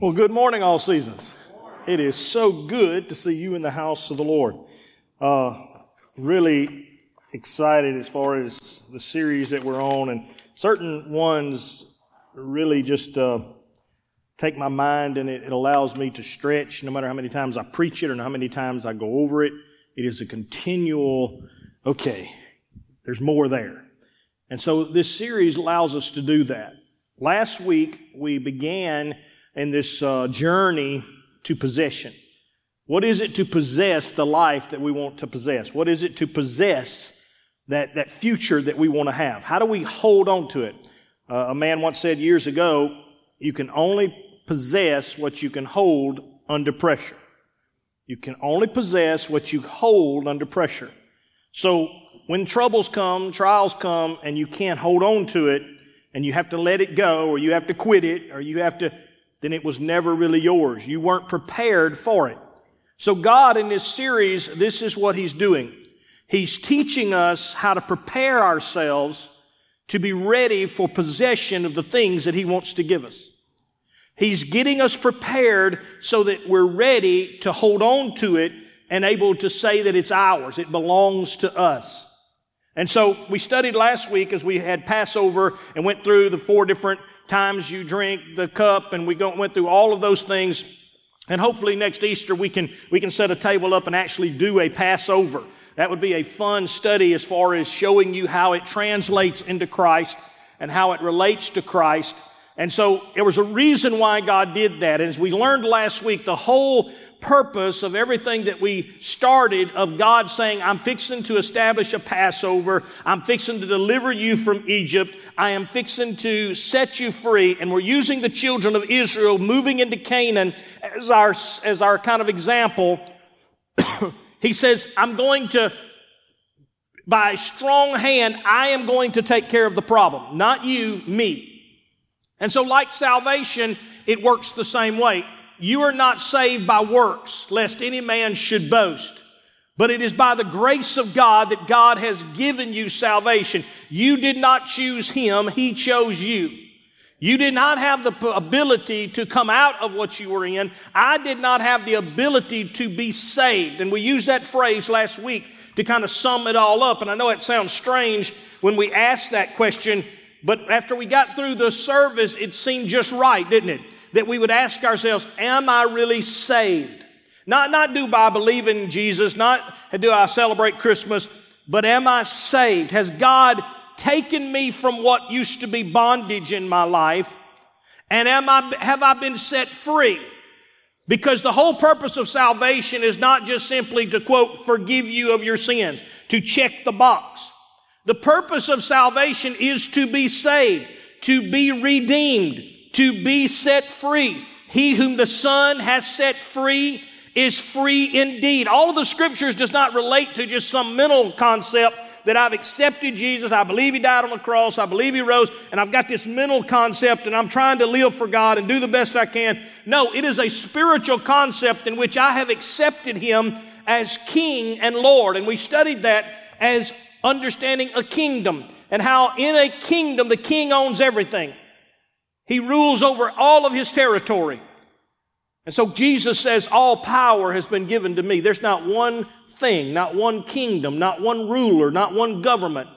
Well, good morning, All Seasons. It is so good to see you in the house of the Lord. Really excited as far as the series that we're on, and certain ones really just take my mind, and it allows me to stretch no matter how many times I preach it or how many times I go over it. It is a continual, okay, there's more there. And so this series allows us to do that. Last week, we began in this journey to possession. What is it to possess the life that we want to possess? What is it to possess that future that we want to have? How do we hold on to it? A man once said years ago, you can only possess what you can hold under pressure. You can only possess what you hold under pressure. So when troubles come, trials come, and you can't hold on to it, and you have to let it go, or you have to quit it, or you have to, then it was never really yours. You weren't prepared for it. So God, in this series, this is what He's doing. He's teaching us how to prepare ourselves to be ready for possession of the things that He wants to give us. He's getting us prepared so that we're ready to hold on to it and able to say that it's ours. It belongs to us. And so we studied last week as we had Passover and went through the four different times you drink the cup, and we went through all of those things. And hopefully next Easter we can set a table up and actually do a Passover. That would be a fun study as far as showing you how it translates into Christ and how it relates to Christ. And so there was a reason why God did that. And as we learned last week, the whole purpose of everything that we started of God saying, I'm fixing to establish a Passover. I'm fixing to deliver you from Egypt. I am fixing to set you free. And we're using the children of Israel moving into Canaan as our kind of example. He says, I'm going to, by a strong hand, I am going to take care of the problem. Not you, me. And so like salvation, it works the same way. You are not saved by works, lest any man should boast. But it is by the grace of God that God has given you salvation. You did not choose Him. He chose you. You did not have the ability to come out of what you were in. I did not have the ability to be saved. And we used that phrase last week to kind of sum it all up. And I know it sounds strange when we ask that question, but after we got through the service, it seemed just right, didn't it? That we would ask ourselves, am I really saved? Not do I believe in Jesus, not do I celebrate Christmas, but am I saved? Has God taken me from what used to be bondage in my life? And have I been set free? Because the whole purpose of salvation is not just simply to, quote, forgive you of your sins, to check the box. The purpose of salvation is to be saved, to be redeemed, to be set free. He whom the Son has set free is free indeed. All of the Scriptures does not relate to just some mental concept that I've accepted Jesus, I believe He died on the cross, I believe He rose, and I've got this mental concept and I'm trying to live for God and do the best I can. No, it is a spiritual concept in which I have accepted Him as King and Lord. And we studied that as understanding a kingdom and how in a kingdom the king owns everything. He rules over all of his territory. And so Jesus says, all power has been given to me. There's not one thing, not one kingdom, not one ruler, not one government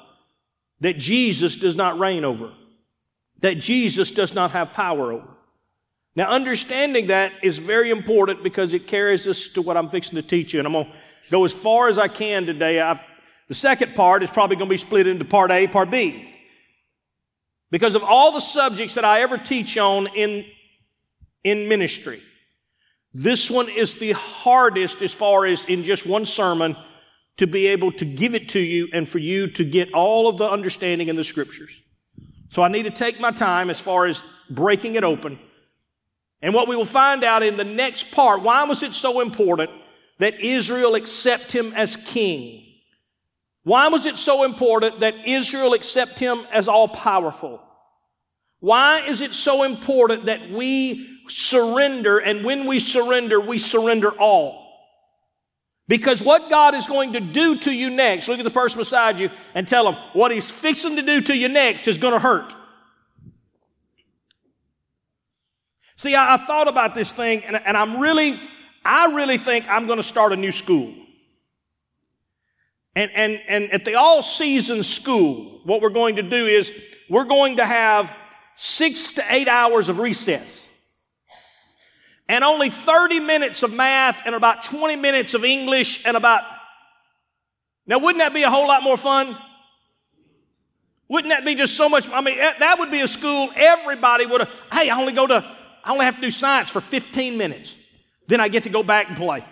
that Jesus does not reign over, that Jesus does not have power over. Now, understanding that is very important because it carries us to what I'm fixing to teach you. And I'm going to go as far as I can today. The second part is probably going to be split into part A, part B. Because of all the subjects that I ever teach on in ministry, this one is the hardest as far as in just one sermon to be able to give it to you and for you to get all of the understanding in the Scriptures. So I need to take my time as far as breaking it open. And what we will find out in the next part, why was it so important that Israel accept Him as king? Why was it so important that Israel accept Him as all-powerful? Why is it so important that we surrender, and when we surrender all? Because what God is going to do to you next, look at the person beside you and tell them, what He's fixing to do to you next is going to hurt. See, I thought about this thing, and I really think I'm going to start a new school. And at the all-season school, what we're going to do is we're going to have 6 to 8 hours of recess and only 30 minutes of math and about 20 minutes of English and about... Now, wouldn't that be a whole lot more fun? Wouldn't that be just so much... I mean, that would be a school everybody would... Hey, I only have to do science for 15 minutes. Then I get to go back and play.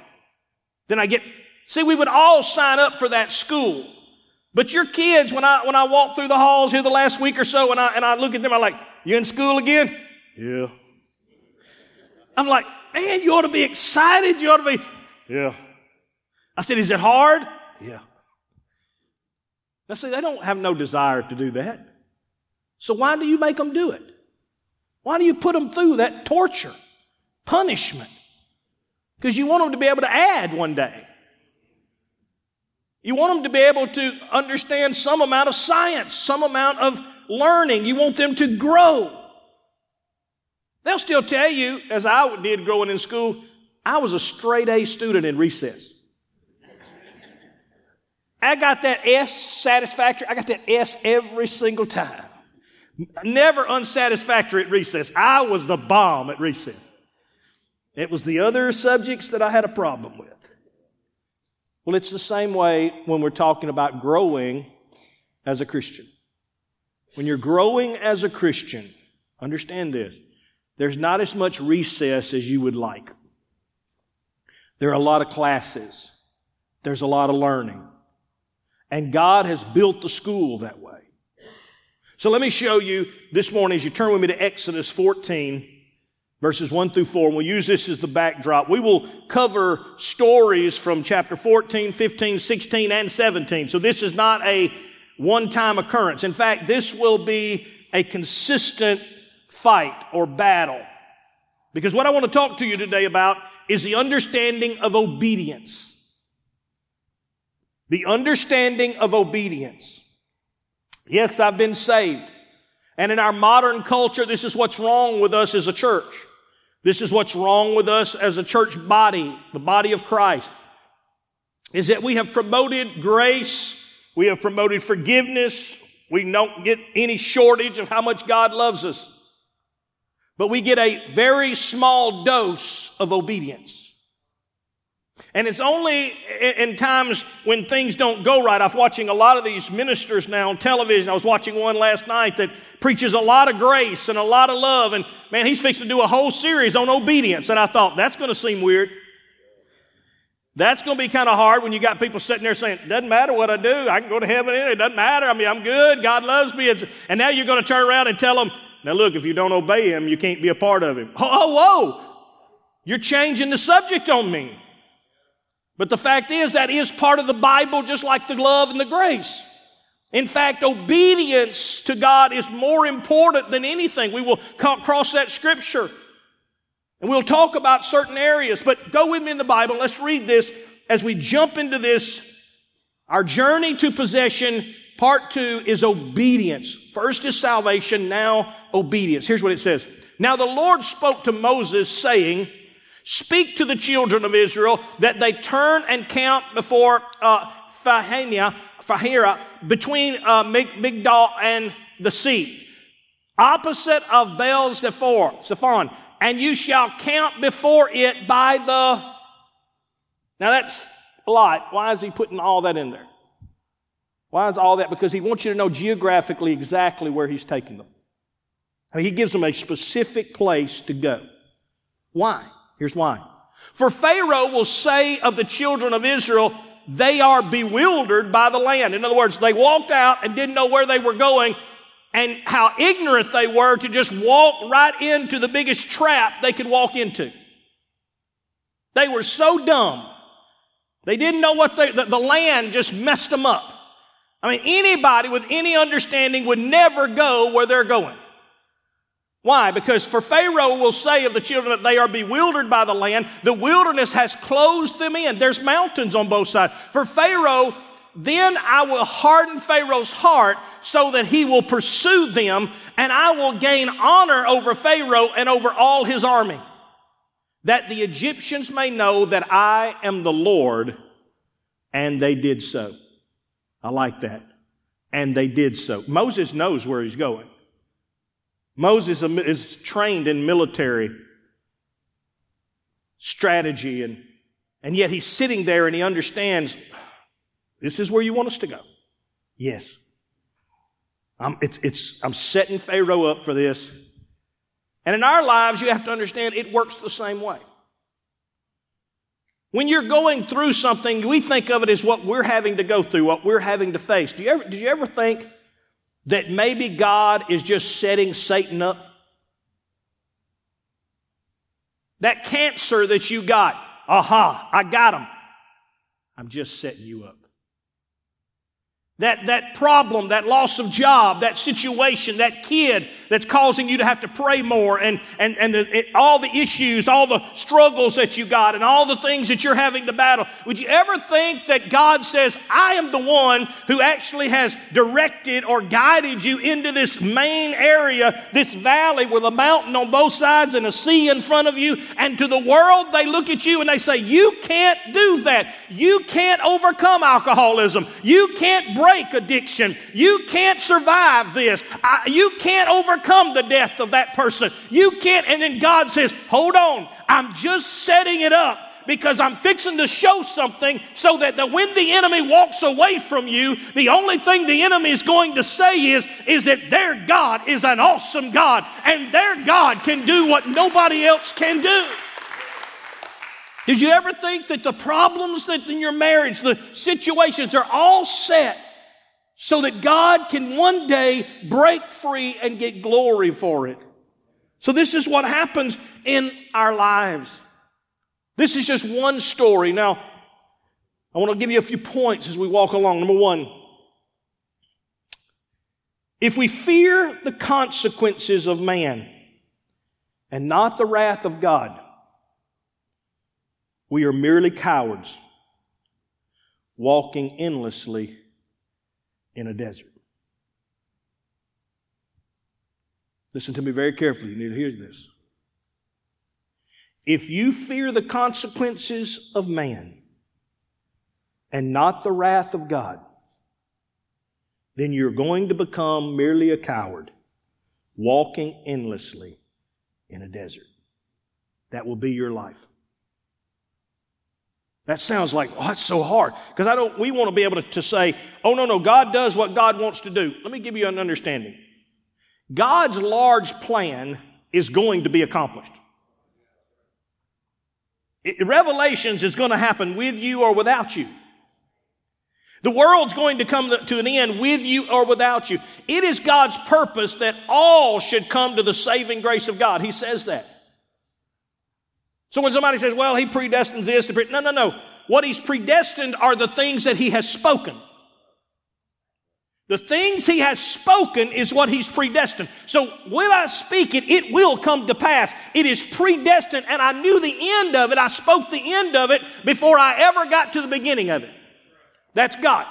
Then I get... See, we would all sign up for that school. But your kids, when I walk through the halls here the last week or so, and I look at them, I'm like, you in school again? Yeah. I'm like, man, you ought to be excited. You ought to be... Yeah. I said, is it hard? Yeah. Now, see, they don't have no desire to do that. So why do you make them do it? Why do you put them through that torture, punishment? Because you want them to be able to add one day. You want them to be able to understand some amount of science, some amount of learning. You want them to grow. They'll still tell you, as I did growing in school, I was a straight-A student in recess. I got that S satisfactory. I got that S every single time. Never unsatisfactory at recess. I was the bomb at recess. It was the other subjects that I had a problem with. Well, it's the same way when we're talking about growing as a Christian. When you're growing as a Christian, understand this, there's not as much recess as you would like. There are a lot of classes. There's a lot of learning. And God has built the school that way. So let me show you this morning as you turn with me to Exodus 14. Verses 1 through 4, and we'll use this as the backdrop. We will cover stories from chapter 14, 15, 16, and 17. So this is not a one-time occurrence. In fact, this will be a consistent fight or battle. Because what I want to talk to you today about is the understanding of obedience. The understanding of obedience. Yes, I've been saved. And in our modern culture, this is what's wrong with us as a church. This is what's wrong with us as a church body, the body of Christ, is that we have promoted grace, we have promoted forgiveness, we don't get any shortage of how much God loves us, but we get a very small dose of obedience. And it's only in times when things don't go right. I'm watching a lot of these ministers now on television. I was watching one last night that preaches a lot of grace and a lot of love. And man, he's fixing to do a whole series on obedience. And I thought, that's going to seem weird. That's going to be kind of hard when you got people sitting there saying, it doesn't matter what I do. I can go to heaven. It doesn't matter. I mean, I'm good. God loves me. And now you're going to turn around and tell them, now look, if you don't obey him, you can't be a part of him. Oh, you're changing the subject on me. But the fact is, that is part of the Bible, just like the love and the grace. In fact, obedience to God is more important than anything. We will cross that scripture, and we'll talk about certain areas. But go with me in the Bible. Let's read this as we jump into this. Our journey to possession, part 2, is obedience. First is salvation, now obedience. Here's what it says. Now the Lord spoke to Moses, saying, speak to the children of Israel that they turn and count before Fahira, between Migdol and the sea, opposite of Baal Zephon, and you shall count before it by the... Now that's a lot. Why is he putting all that in there? Why is all that? Because he wants you to know geographically exactly where he's taking them. I mean, he gives them a specific place to go. Why? Here's why. For Pharaoh will say of the children of Israel, they are bewildered by the land. In other words, they walked out and didn't know where they were going, and how ignorant they were to just walk right into the biggest trap they could walk into. They were so dumb. They didn't know what the land just messed them up. I mean, anybody with any understanding would never go where they're going. Why? Because for Pharaoh will say of the children that they are bewildered by the land. The wilderness has closed them in. There's mountains on both sides. For Pharaoh Then I will harden Pharaoh's heart so that he will pursue them, and I will gain honor over Pharaoh and over all his army, that the Egyptians may know that I am the Lord. And they did so. I like that. And they did so. Moses knows where he's going. Moses is trained in military strategy, and yet he's sitting there and he understands, this is where you want us to go. Yes. I'm setting Pharaoh up for this. And in our lives, you have to understand it works the same way. When you're going through something, we think of it as what we're having to go through, what we're having to face. Did you ever think that maybe God is just setting Satan up? That cancer that you got, aha, I got him. I'm just setting you up. That problem, that loss of job, that situation, that kid that's causing you to have to pray more, all the issues, all the struggles that you got, and all the things that you're having to battle. Would you ever think that God says, I am the one who actually has directed or guided you into this main area, this valley with a mountain on both sides and a sea in front of you, and to the world they look at you and they say, you can't do that. You can't overcome alcoholism. You can't break addiction. You can't survive this. You can't overcome the death of that person. You can't. And then God says, hold on, I'm just setting it up because I'm fixing to show something so that when the enemy walks away from you, the only thing the enemy is going to say is that their God is an awesome God, and their God can do what nobody else can do. Did you ever think that the problems that in your marriage, the situations are all set so that God can one day break free and get glory for it? So this is what happens in our lives. This is just one story. Now, I want to give you a few points as we walk along. Number one, if we fear the consequences of man and not the wrath of God, we are merely cowards walking endlessly in a desert. Listen to me very carefully. You need to hear this. If you fear the consequences of man and not the wrath of God, then you're going to become merely a coward walking endlessly in a desert. That will be your life. That sounds like, oh, that's so hard. Because we want to be able to say, oh, no, God does what God wants to do. Let me give you an understanding. God's large plan is going to be accomplished. Revelations is going to happen with you or without you. The world's going to come to an end with you or without you. It is God's purpose that all should come to the saving grace of God. He says that. So when somebody says, well, he predestines this. No. What he's predestined are the things that he has spoken. The things he has spoken is what he's predestined. So when I speak it, it will come to pass. It is predestined, and I knew the end of it. I spoke the end of it before I ever got to the beginning of it. That's God.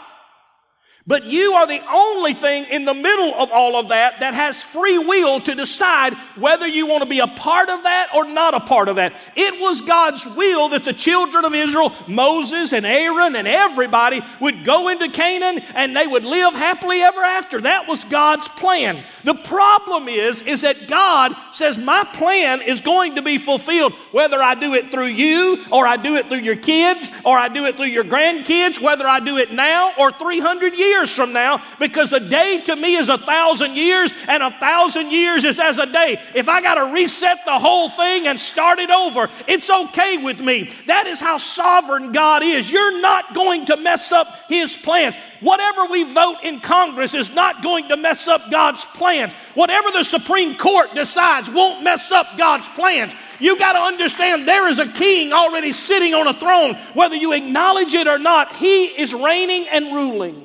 But you are the only thing in the middle of all of that that has free will to decide whether you want to be a part of that or not a part of that. It was God's will that the children of Israel, Moses and Aaron and everybody, would go into Canaan and they would live happily ever after. That was God's plan. The problem is that God says, my plan is going to be fulfilled whether I do it through you or I do it through your kids or I do it through your grandkids, whether I do it now or 300 years from now, because a day to me is 1,000 years, and 1,000 years is as a day. If I got to reset the whole thing and start it over, it's okay with me. That is how sovereign God is. You're not going to mess up his plans. Whatever we vote in Congress is not going to mess up God's plans. Whatever the Supreme Court decides won't mess up God's plans. You got to understand there is a king already sitting on a throne. Whether you acknowledge it or not, he is reigning and ruling.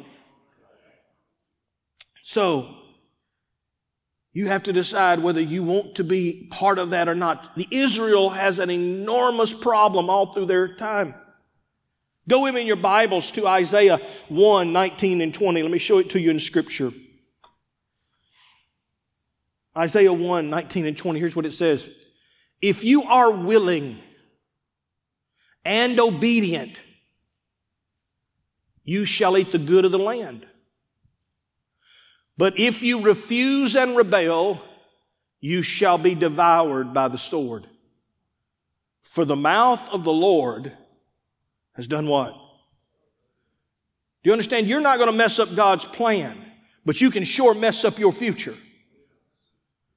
So, you have to decide whether you want to be part of that or not. Israel has an enormous problem all through their time. Go with me in your Bibles to Isaiah 1, 19 and 20. Let me show it to you in Scripture. Isaiah 1, 19 and 20. Here's what it says. If you are willing and obedient, you shall eat the good of the land. But if you refuse and rebel, you shall be devoured by the sword. For the mouth of the Lord has done what? Do you understand? You're not going to mess up God's plan, but you can sure mess up your future.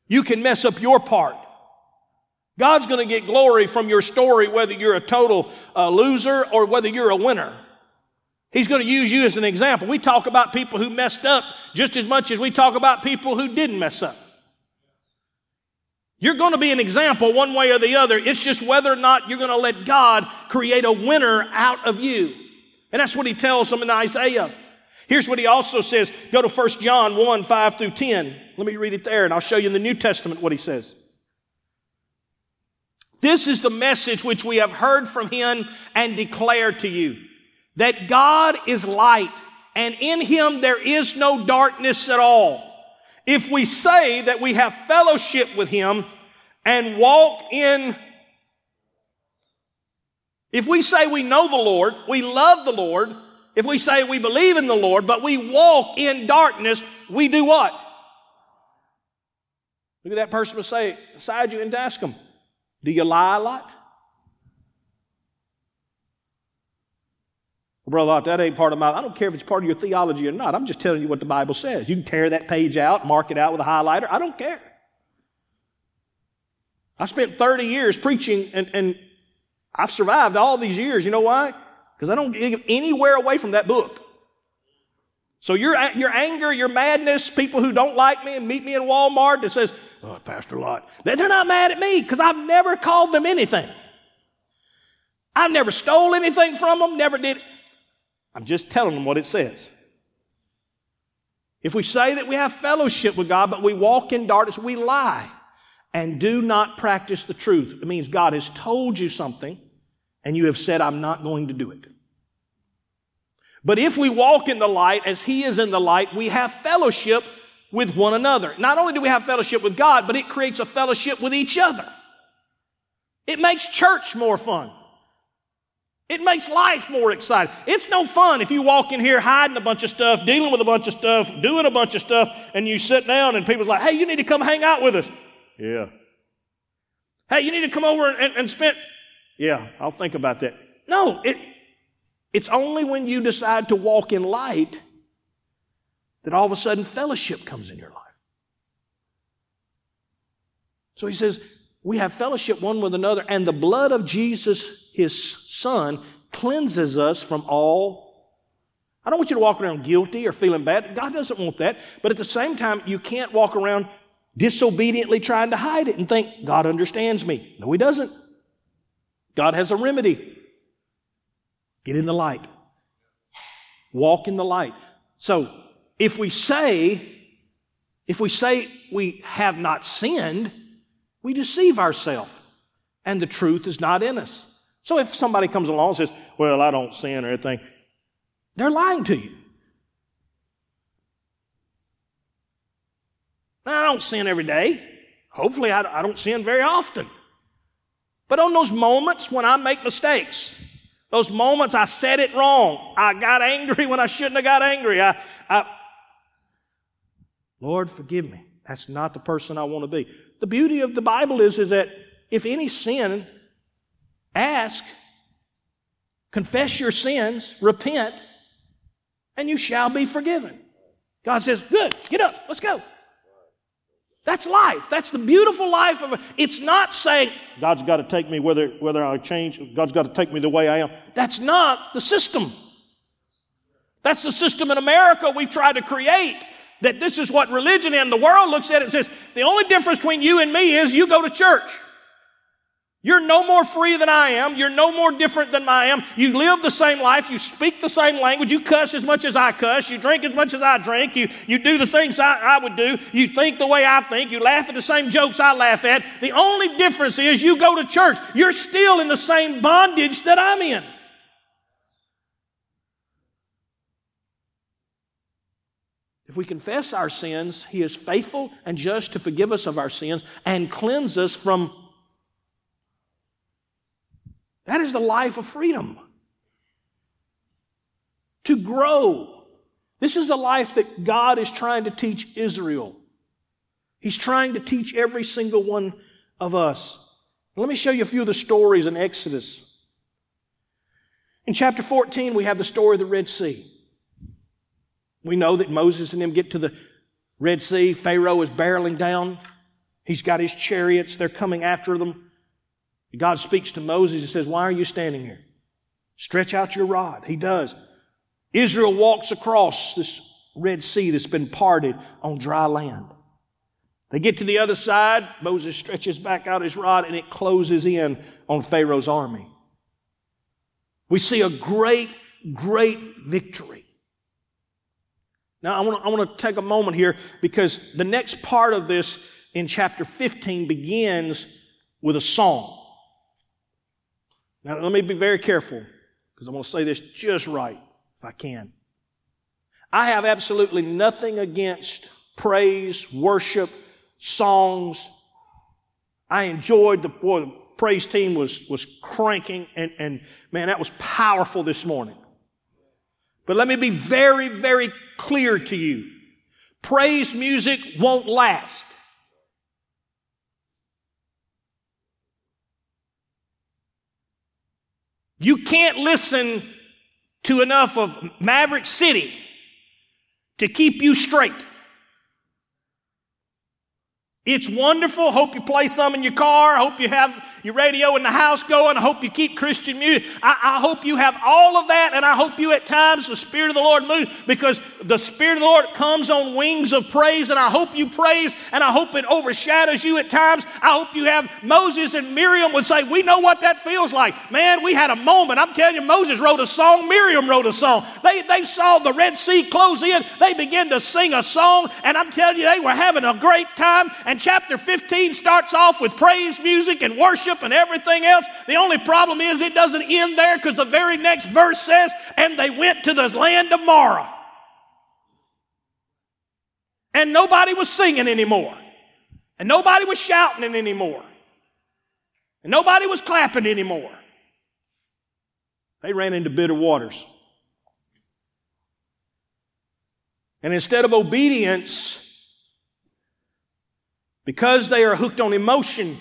You can mess up your part. God's going to get glory from your story, whether you're a total loser or whether you're a winner. He's going to use you as an example. We talk about people who messed up just as much as we talk about people who didn't mess up. You're going to be an example one way or the other. It's just whether or not you're going to let God create a winner out of you. And that's what he tells them in Isaiah. Here's what he also says. Go to 1 John 1, 5 through 10. Let me read it there, and I'll show you in the New Testament what he says. This is the message which we have heard from him and declare to you, that God is light, and in him there is no darkness at all. If we say that we have fellowship with him and walk in, if we say we know the Lord, we love the Lord, if we say we believe in the Lord, but we walk in darkness, we do what? Look at that person beside you and ask them, do you lie a lot? Brother, that ain't part of my, I don't care if it's part of your theology or not. I'm just telling you what the Bible says. You can tear that page out, mark it out with a highlighter. I don't care. I spent 30 years preaching and I've survived all these years. You know why? Because I don't give anywhere away from that book. So your anger, your madness, people who don't like me and meet me in Walmart that says, oh, Pastor Lott, they're not mad at me because I've never called them anything. I've never stole anything from them, never did. I'm just telling them what it says. If we say that we have fellowship with God, but we walk in darkness, we lie and do not practice the truth. It means God has told you something and you have said, I'm not going to do it. But if we walk in the light as he is in the light, we have fellowship with one another. Not only do we have fellowship with God, but it creates a fellowship with each other. It makes church more fun. It makes life more exciting. It's no fun if you walk in here hiding a bunch of stuff, dealing with a bunch of stuff, doing a bunch of stuff, and you sit down and people's like, hey, you need to come hang out with us. Yeah. Hey, you need to come over and spend. Yeah, I'll think about that. No, it's only when you decide to walk in light that all of a sudden fellowship comes in your life. So he says, we have fellowship one with another, and the blood of Jesus, his Son, cleanses us from all. I don't want you to walk around guilty or feeling bad. God doesn't want that. But at the same time, you can't walk around disobediently trying to hide it and think, God understands me. No, he doesn't. God has a remedy. Get in the light. Walk in the light. So if we say we have not sinned, we deceive ourselves, and the truth is not in us. So if somebody comes along and says, well, I don't sin or anything, they're lying to you. Now, I don't sin every day. Hopefully, I don't sin very often. But on those moments when I make mistakes, those moments I said it wrong, I got angry when I shouldn't have got angry, Lord, forgive me. That's not the person I want to be. The beauty of the Bible is that if any sin, ask, confess your sins, repent, and you shall be forgiven. God says, good, get up, let's go. That's life. That's the beautiful life of it. It's not saying, God's got to take me whether I change, God's got to take me the way I am. That's not the system. That's the system in America we've tried to create, that this is what religion and the world looks at it and says, the only difference between you and me is you go to church. You're no more free than I am. You're no more different than I am. You live the same life. You speak the same language. You cuss as much as I cuss. You drink as much as I drink. You do the things I would do. You think the way I think. You laugh at the same jokes I laugh at. The only difference is you go to church. You're still in the same bondage that I'm in. If we confess our sins, He is faithful and just to forgive us of our sins and cleanse us from. That is the life of freedom. To grow. This is the life that God is trying to teach Israel. He's trying to teach every single one of us. Let me show you a few of the stories in Exodus. In chapter 14, we have the story of the Red Sea. We know that Moses and them get to the Red Sea. Pharaoh is barreling down. He's got his chariots. They're coming after them. God speaks to Moses and says, "Why are you standing here? Stretch out your rod." He does. Israel walks across this Red Sea that's been parted on dry land. They get to the other side. Moses stretches back out his rod and it closes in on Pharaoh's army. We see a great, great victory. Now, I want to take a moment here because the next part of this in chapter 15 begins with a song. Now, let me be very careful because I want to say this just right if I can. I have absolutely nothing against praise, worship, songs. I enjoyed the praise team was cranking, and man, that was powerful this morning. But let me be very, very clear to you. Praise music won't last. You can't listen to enough of Maverick City to keep you straight. It's wonderful. Hope you play some in your car. Hope you have your radio in the house going. I hope you keep Christian music. I hope you have all of that, and I hope you at times the Spirit of the Lord moves, because the Spirit of the Lord comes on wings of praise, and I hope you praise, and I hope it overshadows you at times. I hope you have Moses and Miriam would say, "We know what that feels like. Man, we had a moment." I'm telling you, Moses wrote a song. Miriam wrote a song. They saw the Red Sea close in. They began to sing a song, and I'm telling you, they were having a great time. And chapter 15 starts off with praise music and worship and everything else. The only problem is it doesn't end there, because the very next verse says, "And they went to the land of Marah." And nobody was singing anymore. And nobody was shouting anymore. And nobody was clapping anymore. They ran into bitter waters. And instead of obedience, because they are hooked on emotion,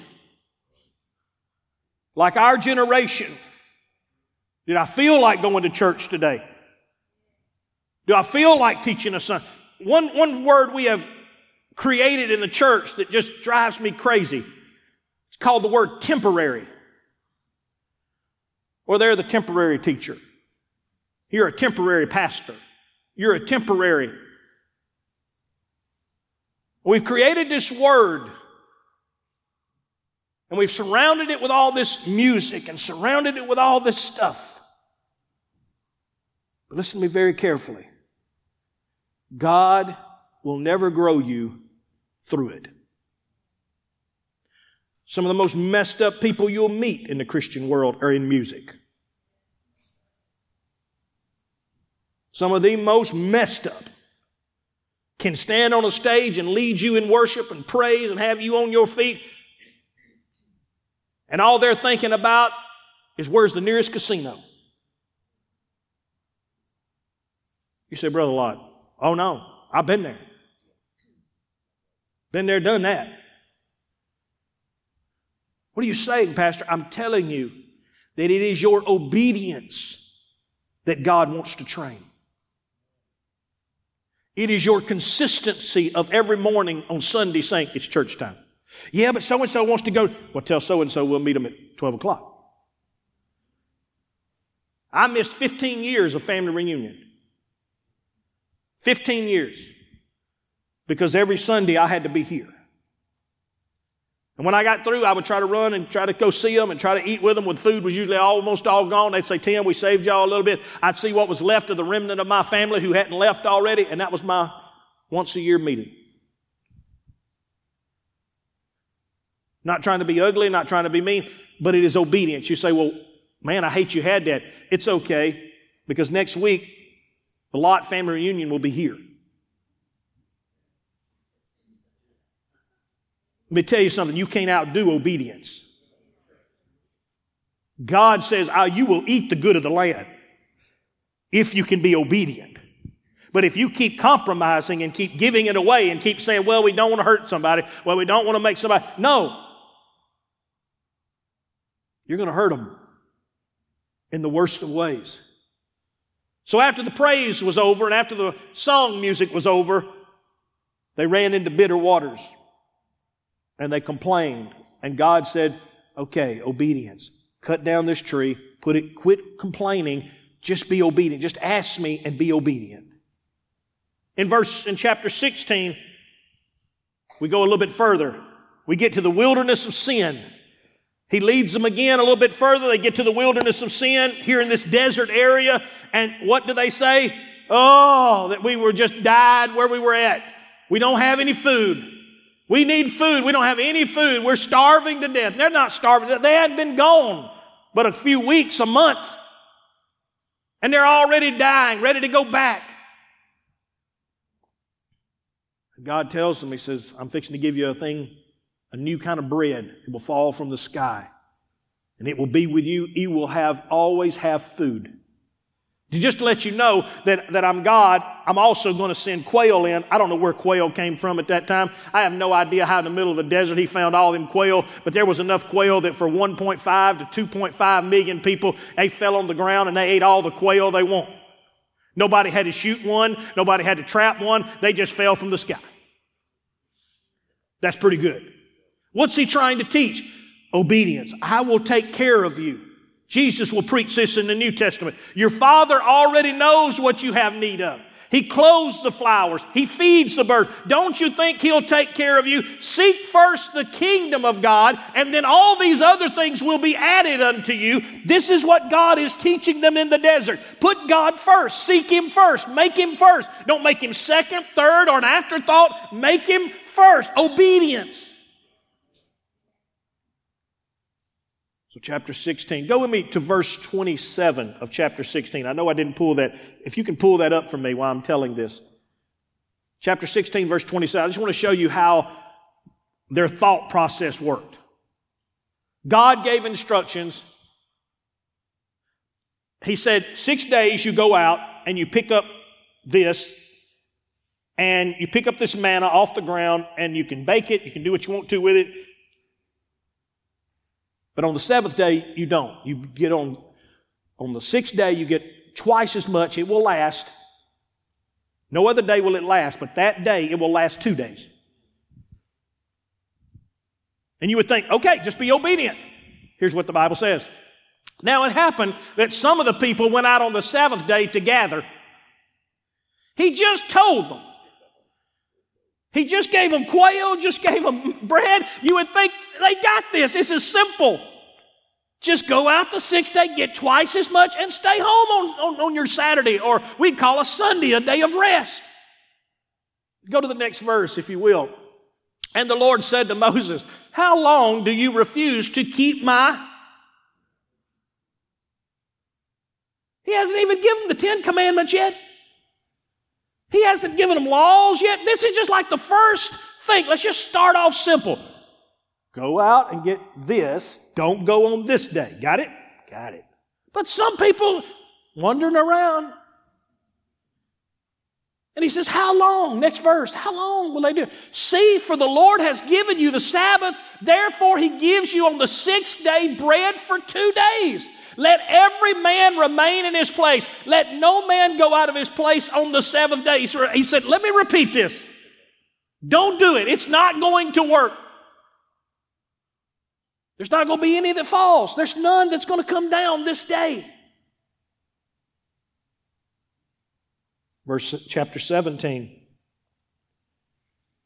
like our generation, did I feel like going to church today? Do I feel like teaching a Sunday? One word we have created in the church that just drives me crazy. It's called the word temporary. Or they're the temporary teacher. You're a temporary pastor. You're a temporary. We've created this word, and we've surrounded it with all this music and surrounded it with all this stuff. But listen to me very carefully. God will never grow you through it. Some of the most messed up people you'll meet in the Christian world are in music. Some of the most messed up can stand on a stage and lead you in worship and praise and have you on your feet. And all they're thinking about is, where's the nearest casino? You say, "Brother Lott, oh no, I've been there. Been there, done that." What are you saying, Pastor? I'm telling you that it is your obedience that God wants to train. It is your consistency of every morning on Sunday saying, "It's church time." "Yeah, but so-and-so wants to go." "Well, tell so-and-so we'll meet them at 12 o'clock. I missed 15 years of family reunion. 15 years. Because every Sunday I had to be here. And when I got through, I would try to run and try to go see them and try to eat with them. When food was usually almost all gone, they'd say, "Tim, we saved y'all a little bit." I'd see what was left of the remnant of my family who hadn't left already, and that was my once-a-year meeting. Not trying to be ugly, not trying to be mean, but it is obedience. You say, "Well, man, I hate you had that." It's okay, because next week, the Lott family reunion will be here. Let me tell you something. You can't outdo obedience. God says, you will eat the good of the land if you can be obedient. But if you keep compromising and keep giving it away and keep saying, well, we don't want to hurt somebody. Well, we don't want to make somebody. No. You're going to hurt them in the worst of ways. So after the praise was over and after the song music was over, they ran into bitter waters and they complained. And God said, okay, obedience. Cut down this tree, quit complaining, just be obedient. Just ask me and be obedient. In chapter 16, we go a little bit further. We get to the wilderness of sin. He leads them again a little bit further. They get to the wilderness of sin here in this desert area. And what do they say? Oh, that we were just died where we were at. We don't have any food. We need food. We don't have any food. We're starving to death. They're not starving. They hadn't been gone but a few weeks, a month. And they're already dying, ready to go back. God tells them, he says, I'm fixing to give you a thing, a new kind of bread. It will fall from the sky. And it will be with you. You will always have food. Just to let you know that I'm God, I'm also going to send quail in. I don't know where quail came from at that time. I have no idea how in the middle of a desert he found all them quail, but there was enough quail that for 1.5 to 2.5 million people, they fell on the ground and they ate all the quail they want. Nobody had to shoot one. Nobody had to trap one. They just fell from the sky. That's pretty good. What's he trying to teach? Obedience. I will take care of you. Jesus will preach this in the New Testament. Your Father already knows what you have need of. He clothes the flowers. He feeds the birds. Don't you think he'll take care of you? Seek first the kingdom of God, and then all these other things will be added unto you. This is what God is teaching them in the desert. Put God first. Seek him first. Make him first. Don't make him second, third, or an afterthought. Make him first. Obedience. So chapter 16, go with me to verse 27 of chapter 16. I know I didn't pull that. If you can pull that up for me while I'm telling this. Chapter 16, verse 27. I just want to show you how their thought process worked. God gave instructions. He said, 6 days you go out and you pick up this. And you pick up this manna off the ground and you can bake it. You can do what you want to with it. But on the seventh day, you don't. You get on the sixth day, you get twice as much. It will last. No other day will it last, but that day it will last 2 days. And you would think, okay, just be obedient. Here's what the Bible says. Now it happened that some of the people went out on the Sabbath day to gather. He just told them. He just gave them quail, just gave them bread. You would think they got this. This is simple. Just go out the 6th day, get twice as much, and stay home on your Saturday, or we'd call a Sunday a day of rest. Go to the next verse, if you will. And the Lord said to Moses, how long do you refuse to keep my... He hasn't even given the 10 Commandments yet. He hasn't given them laws yet. This is just like the first thing. Let's just start off simple. Go out and get this. Don't go on this day. Got it? Got it. But some people wandering around. And he says, how long? Next verse. How long will they do? See, for the Lord has given you the Sabbath. Therefore, he gives you on the 6th day bread for 2 days. Let every man remain in his place. Let no man go out of his place on the 7th day. He said, let me repeat this. Don't do it. It's not going to work. There's not going to be any that falls. There's none that's going to come down this day. Verse chapter 17.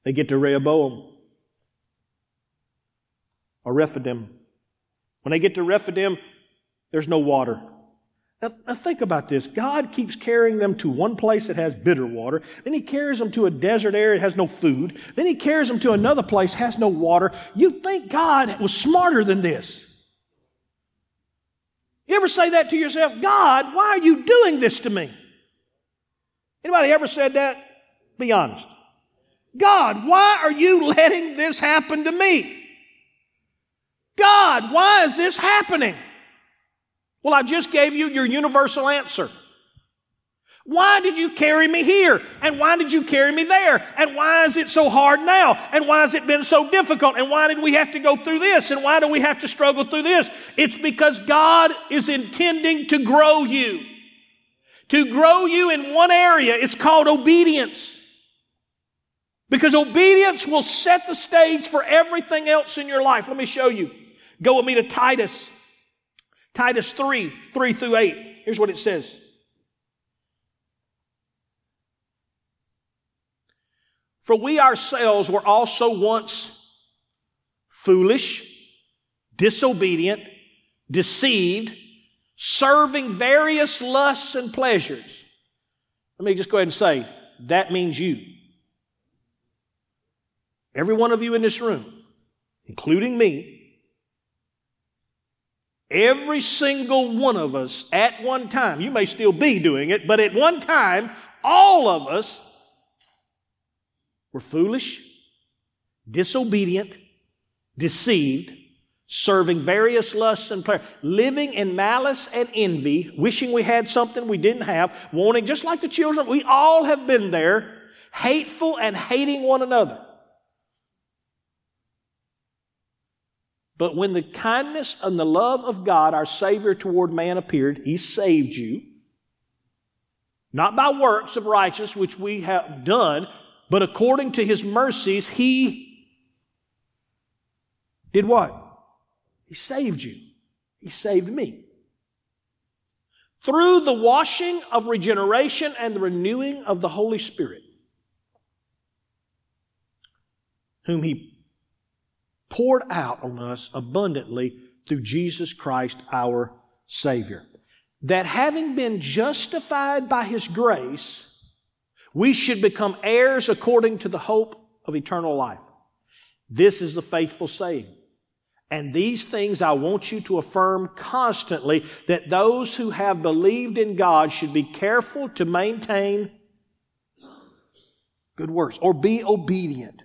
They get to Rehoboam or Rephidim. When they get to Rephidim, there's no water. Now think about this. God keeps carrying them to one place that has bitter water. Then he carries them to a desert area that has no food. Then he carries them to another place that has no water. You'd think God was smarter than this. You ever say that to yourself? God, why are you doing this to me? Anybody ever said that? Be honest. God, why are you letting this happen to me? God, why is this happening? Well, I just gave you your universal answer. Why did you carry me here? And why did you carry me there? And why is it so hard now? And why has it been so difficult? And why did we have to go through this? And why do we have to struggle through this? It's because God is intending to grow you. To grow you in one area, it's called obedience. Because obedience will set the stage for everything else in your life. Let me show you. Go with me to Titus. Titus 3, 3 through 8. Here's what it says. For we ourselves were also once foolish, disobedient, deceived, serving various lusts and pleasures. Let me just go ahead and say, that means you. Every one of you in this room, including me, every single one of us at one time, you may still be doing it, but at one time, all of us were foolish, disobedient, deceived, serving various lusts and pleasures, living in malice and envy, wishing we had something we didn't have, wanting, just like the children, we all have been there, hateful and hating one another. But when the kindness and the love of God, our Savior toward man appeared, He saved you, not by works of righteousness which we have done, but according to His mercies, He did what? He saved you. He saved me. Through the washing of regeneration and the renewing of the Holy Spirit, whom He poured out on us abundantly through Jesus Christ our Savior, that having been justified by His grace, we should become heirs according to the hope of eternal life. This is the faithful saying. And these things I want you to affirm constantly, that those who have believed in God should be careful to maintain good works or be obedient.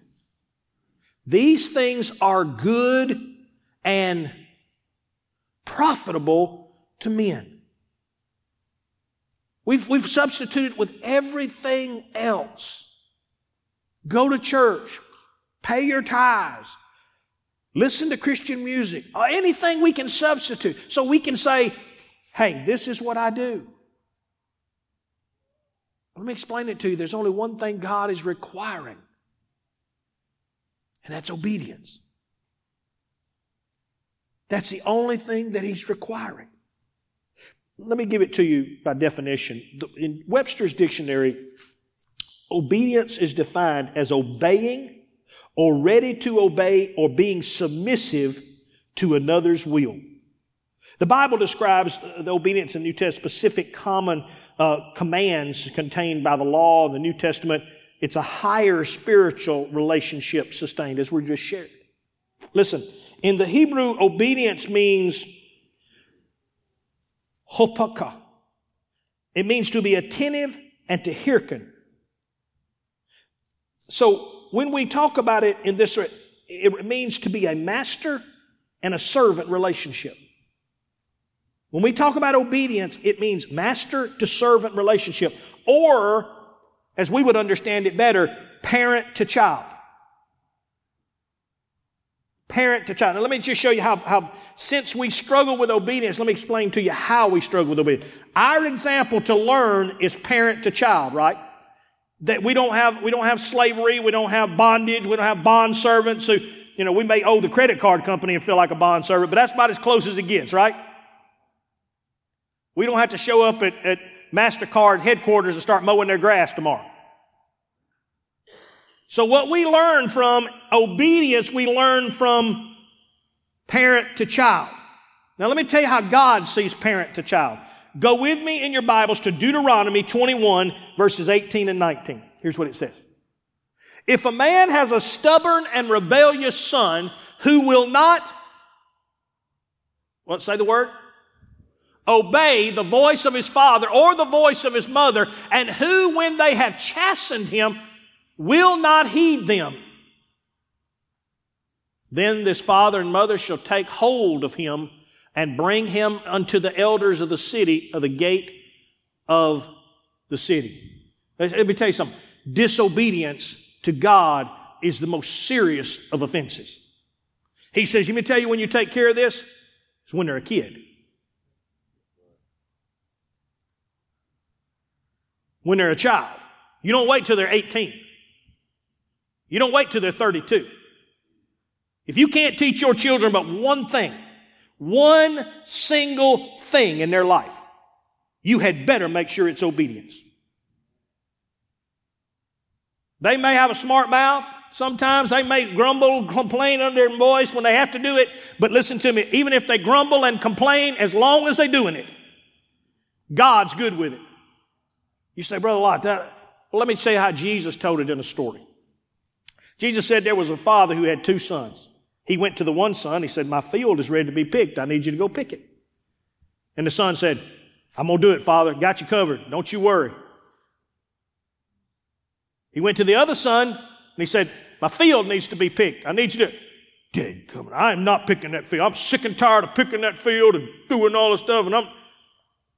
These things are good and profitable to men. We've substituted with everything else. Go to church, pay your tithes, listen to Christian music, or anything we can substitute. So we can say, hey, this is what I do. Let me explain it to you. There's only one thing God is requiring. And that's obedience. That's the only thing that He's requiring. Let me give it to you by definition. In Webster's dictionary, obedience is defined as obeying or ready to obey or being submissive to another's will. The Bible describes the obedience in the New Testament, specific common commands contained by the law in the New Testament. It's a higher spiritual relationship sustained, as we just shared. Listen, in the Hebrew, obedience means hopaka. It means to be attentive and to hearken. So when we talk about it in this, it means to be a master and a servant relationship. When we talk about obedience, it means master to servant relationship, or as we would understand it better, parent to child. Parent to child. Now let me just show you how since we struggle with obedience, let me explain to you how we struggle with obedience. Our example to learn is parent to child, right? That we don't have slavery, we don't have bondage, we don't have bond servants who, you know, we may owe the credit card company and feel like a bond servant, but that's about as close as it gets, right? We don't have to show up at MasterCard headquarters and start mowing their grass tomorrow. So what we learn from obedience, we learn from parent to child. Now let me tell you how God sees parent to child. Go with me in your Bibles to Deuteronomy 21, verses 18 and 19. Here's what it says. If a man has a stubborn and rebellious son who will not, what, say the word? Obey the voice of his father or the voice of his mother, and who, when they have chastened him, will not heed them. Then this father and mother shall take hold of him and bring him unto the elders of the city, of the gate of the city. Let me tell you something. Disobedience to God is the most serious of offenses. He says, let me tell you when you take care of this, it's when they're a kid. When they're a child. You don't wait till they're 18. You don't wait till they're 32. If you can't teach your children but one thing, one single thing in their life, you had better make sure it's obedience. They may have a smart mouth. Sometimes they may grumble, complain under their voice when they have to do it. But listen to me, even if they grumble and complain, as long as they're doing it, God's good with it. You say, Brother Lott, let me say how Jesus told it in a story. Jesus said there was a father who had two sons. He went to the one son. He said, my field is ready to be picked. I need you to go pick it. And the son said, I'm going to do it, Father. Got you covered. Don't you worry. He went to the other son, and he said, my field needs to be picked. I need you to... Dadgummit, I am not picking that field. I'm sick and tired of picking that field and doing all this stuff.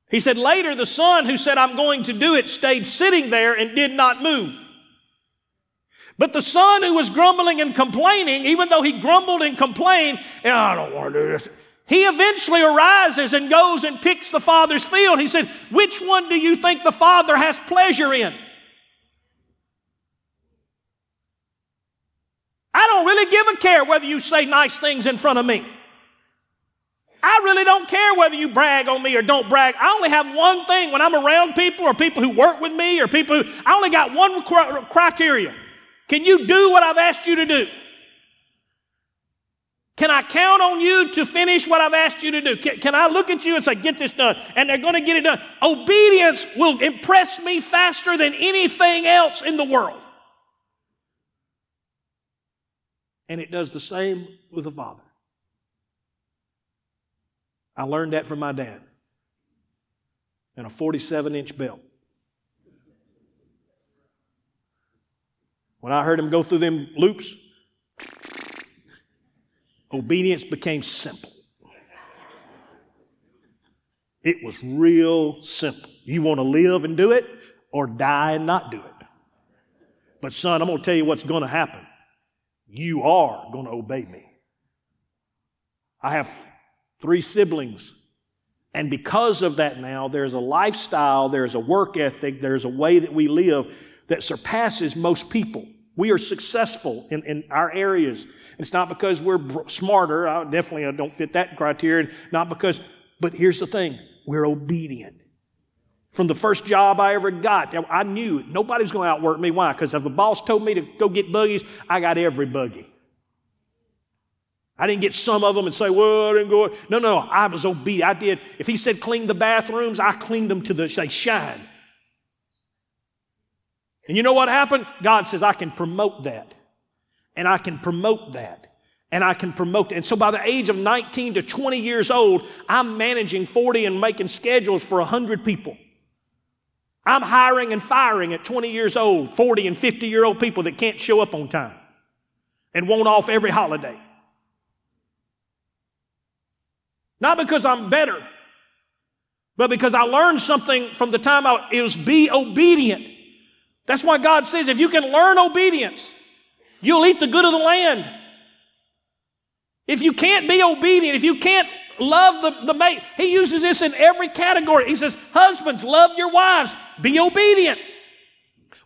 He said, later the son who said, I'm going to do it, stayed sitting there and did not move. But the son who was grumbling and complaining, even though he grumbled and complained, I don't want to do this, he eventually arises and goes and picks the father's field. He said, which one do you think the father has pleasure in? I don't really give a care whether you say nice things in front of me. I really don't care whether you brag on me or don't brag. I only have one thing when I'm around people or people who work with me or people who, I only got one criteria. Can you do what I've asked you to do? Can I count on you to finish what I've asked you to do? Can I look at you and say, get this done? And they're going to get it done. Obedience will impress me faster than anything else in the world. And it does the same with the father. I learned that from my dad. And a 47-inch belt. When I heard him go through them loops, obedience became simple. It was real simple. You want to live and do it or die and not do it. But son, I'm going to tell you what's going to happen. You are going to obey me. I have three siblings. And because of that now, there's a lifestyle, there's a work ethic, there's a way that we live that surpasses most people. We are successful in our areas. It's not because we're smarter. I don't fit that criteria. But here's the thing. We're obedient. From the first job I ever got, I knew nobody was going to outwork me. Why? Because if the boss told me to go get buggies, I got every buggy. I didn't get some of them and say, well, I didn't go. No, I was obedient. I did. If he said clean the bathrooms, I cleaned them to they shine. And you know what happened? God says, I can promote that. And I can promote that. And I can promote that. And so by the age of 19 to 20 years old, I'm managing 40 and making schedules for 100 people. I'm hiring and firing at 20 years old, 40 and 50-year-old people that can't show up on time and won't off every holiday. Not because I'm better, but because I learned something from the time it was be obedient. That's why God says if you can learn obedience, you'll eat the good of the land. If you can't be obedient, if you can't love the mate, he uses this in every category. He says, husbands, love your wives. Be obedient.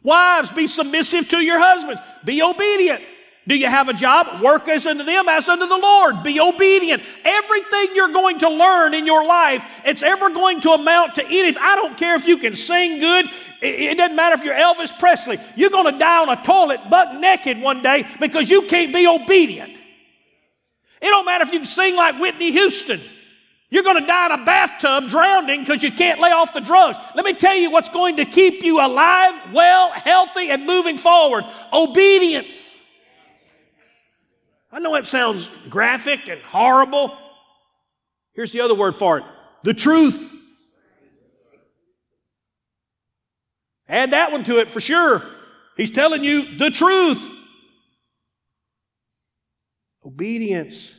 Wives, be submissive to your husbands. Be obedient. Do you have a job? Work as unto them, as unto the Lord. Be obedient. Everything you're going to learn in your life, it's ever going to amount to anything. I don't care if you can sing good. It doesn't matter if you're Elvis Presley. You're going to die on a toilet butt naked one day because you can't be obedient. It don't matter if you can sing like Whitney Houston. You're going to die in a bathtub drowning because you can't lay off the drugs. Let me tell you what's going to keep you alive, well, healthy, and moving forward. Obedience. I know it sounds graphic and horrible. Here's the other word for it. The truth. Add that one to it for sure. He's telling you the truth. Obedience.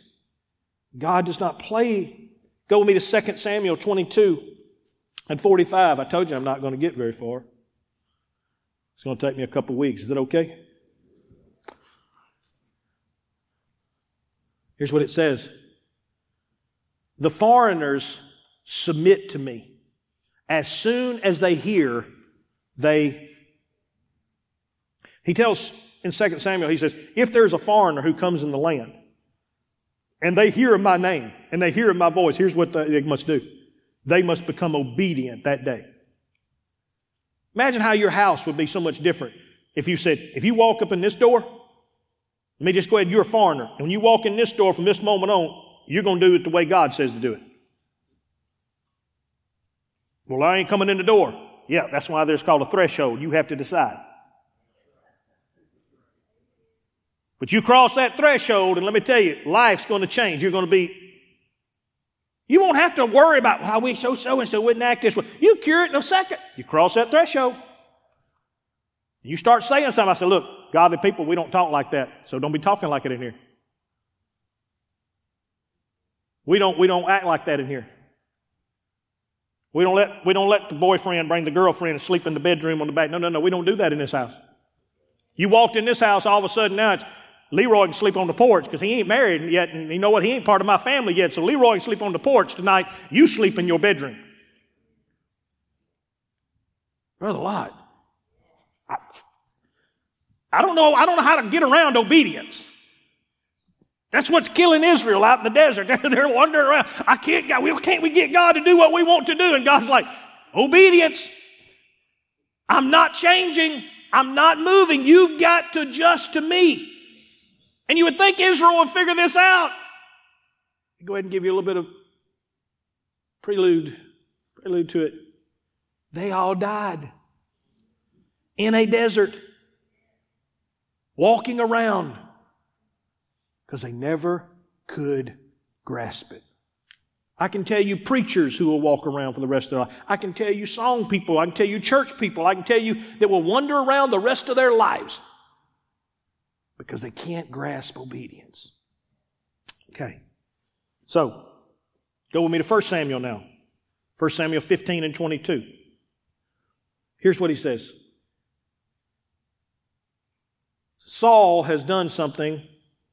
God does not play. Go with me to 2 Samuel 22 and 45. I told you I'm not going to get very far. It's going to take me a couple weeks. Is that okay? Here's what it says. The foreigners submit to me. As soon as they hear, they... He tells in 2 Samuel, he says, if there's a foreigner who comes in the land, and they hear my name, and they hear my voice, here's what they must do. They must become obedient that day. Imagine how your house would be so much different if you said, if you walk up in this door, let me just go ahead, you're a foreigner. And when you walk in this door from this moment on, you're going to do it the way God says to do it. Well, I ain't coming in the door. Yeah, that's why there's called a threshold. You have to decide. But you cross that threshold, and let me tell you, life's going to change. You're going to be... You won't have to worry about how we so-and-so wouldn't act this way. You cure it in a second. You cross that threshold. You start saying something. I say, look, godly people, we don't talk like that, so don't be talking like it in here. We don't act like that in here. We don't let the boyfriend bring the girlfriend and sleep in the bedroom on the back. No, we don't do that in this house. You walked in this house, all of a sudden now it's Leroy can sleep on the porch because he ain't married yet, and you know what? He ain't part of my family yet, so Leroy can sleep on the porch tonight. You sleep in your bedroom. Brother Lott, I don't know how to get around obedience. That's what's killing Israel out in the desert. They're wandering around. Can't we get God to do what we want to do? And God's like, obedience. I'm not changing. I'm not moving. You've got to adjust to me. And you would think Israel would figure this out. I'll go ahead and give you a little bit of prelude to it. They all died in a desert, walking around, because they never could grasp it. I can tell you preachers who will walk around for the rest of their life. I can tell you song people. I can tell you church people. I can tell you that will wander around the rest of their lives because they can't grasp obedience. Okay. So, go with me to 1 Samuel now. 1 Samuel 15 and 22. Here's what he says. Saul has done something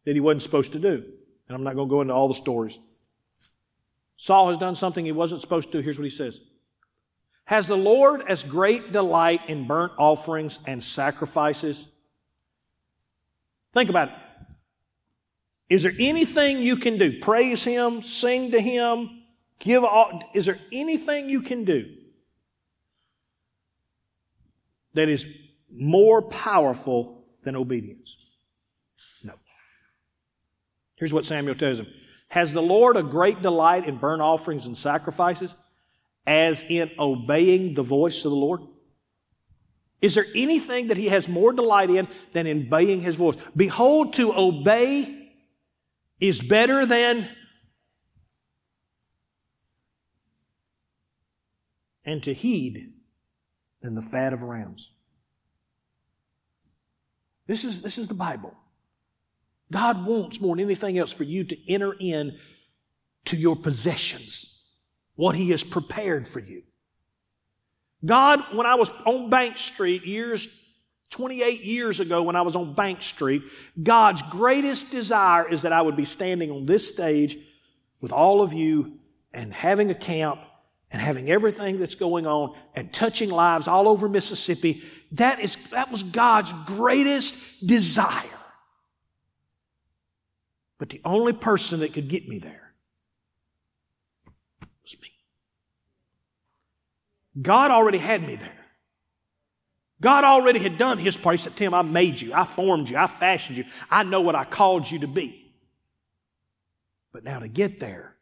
that he wasn't supposed to do. And I'm not going to go into all the stories. Saul has done something he wasn't supposed to do. Here's what he says. Has the Lord as great delight in burnt offerings and sacrifices? Think about it. Is there anything you can do? Praise Him, sing to Him, give all. Is there anything you can do that is more powerful than obedience? Here's what Samuel tells him. Has the Lord a great delight in burnt offerings and sacrifices, as in obeying the voice of the Lord? Is there anything that He has more delight in than in obeying His voice? Behold, to obey is better than... and to heed than the fat of rams. This is the Bible. God wants more than anything else for you to enter in to your possessions, what He has prepared for you. God, when I was on Bank Street 28 years ago when I was on Bank Street, God's greatest desire is that I would be standing on this stage with all of you and having a camp and having everything that's going on and touching lives all over Mississippi. That was God's greatest desire. But the only person that could get me there was me. God already had me there. God already had done His part. He said, Tim, I made you. I formed you. I fashioned you. I know what I called you to be. But now to get there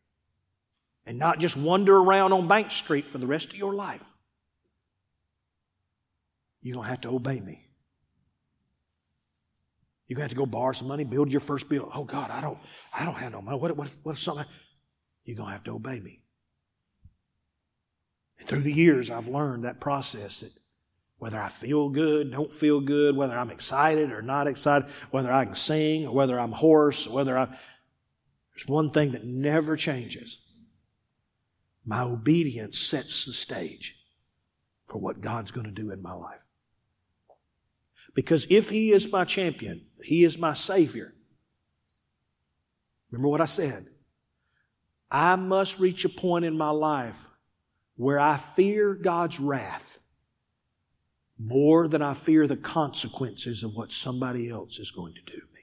and not just wander around on Bank Street for the rest of your life, you're going to have to obey me. You're going to have to go borrow some money, build your first building. Oh, God, I don't have no money. What if something? You're going to have to obey me. And through the years, I've learned that process that Whether I feel good, don't feel good, whether I'm excited or not excited, whether I can sing, or whether I'm hoarse, or whether I'm... There's one thing that never changes. My obedience sets the stage for what God's going to do in my life. Because if He is my champion, He is my Savior. Remember what I said. I must reach a point in my life where I fear God's wrath more than I fear the consequences of what somebody else is going to do to me.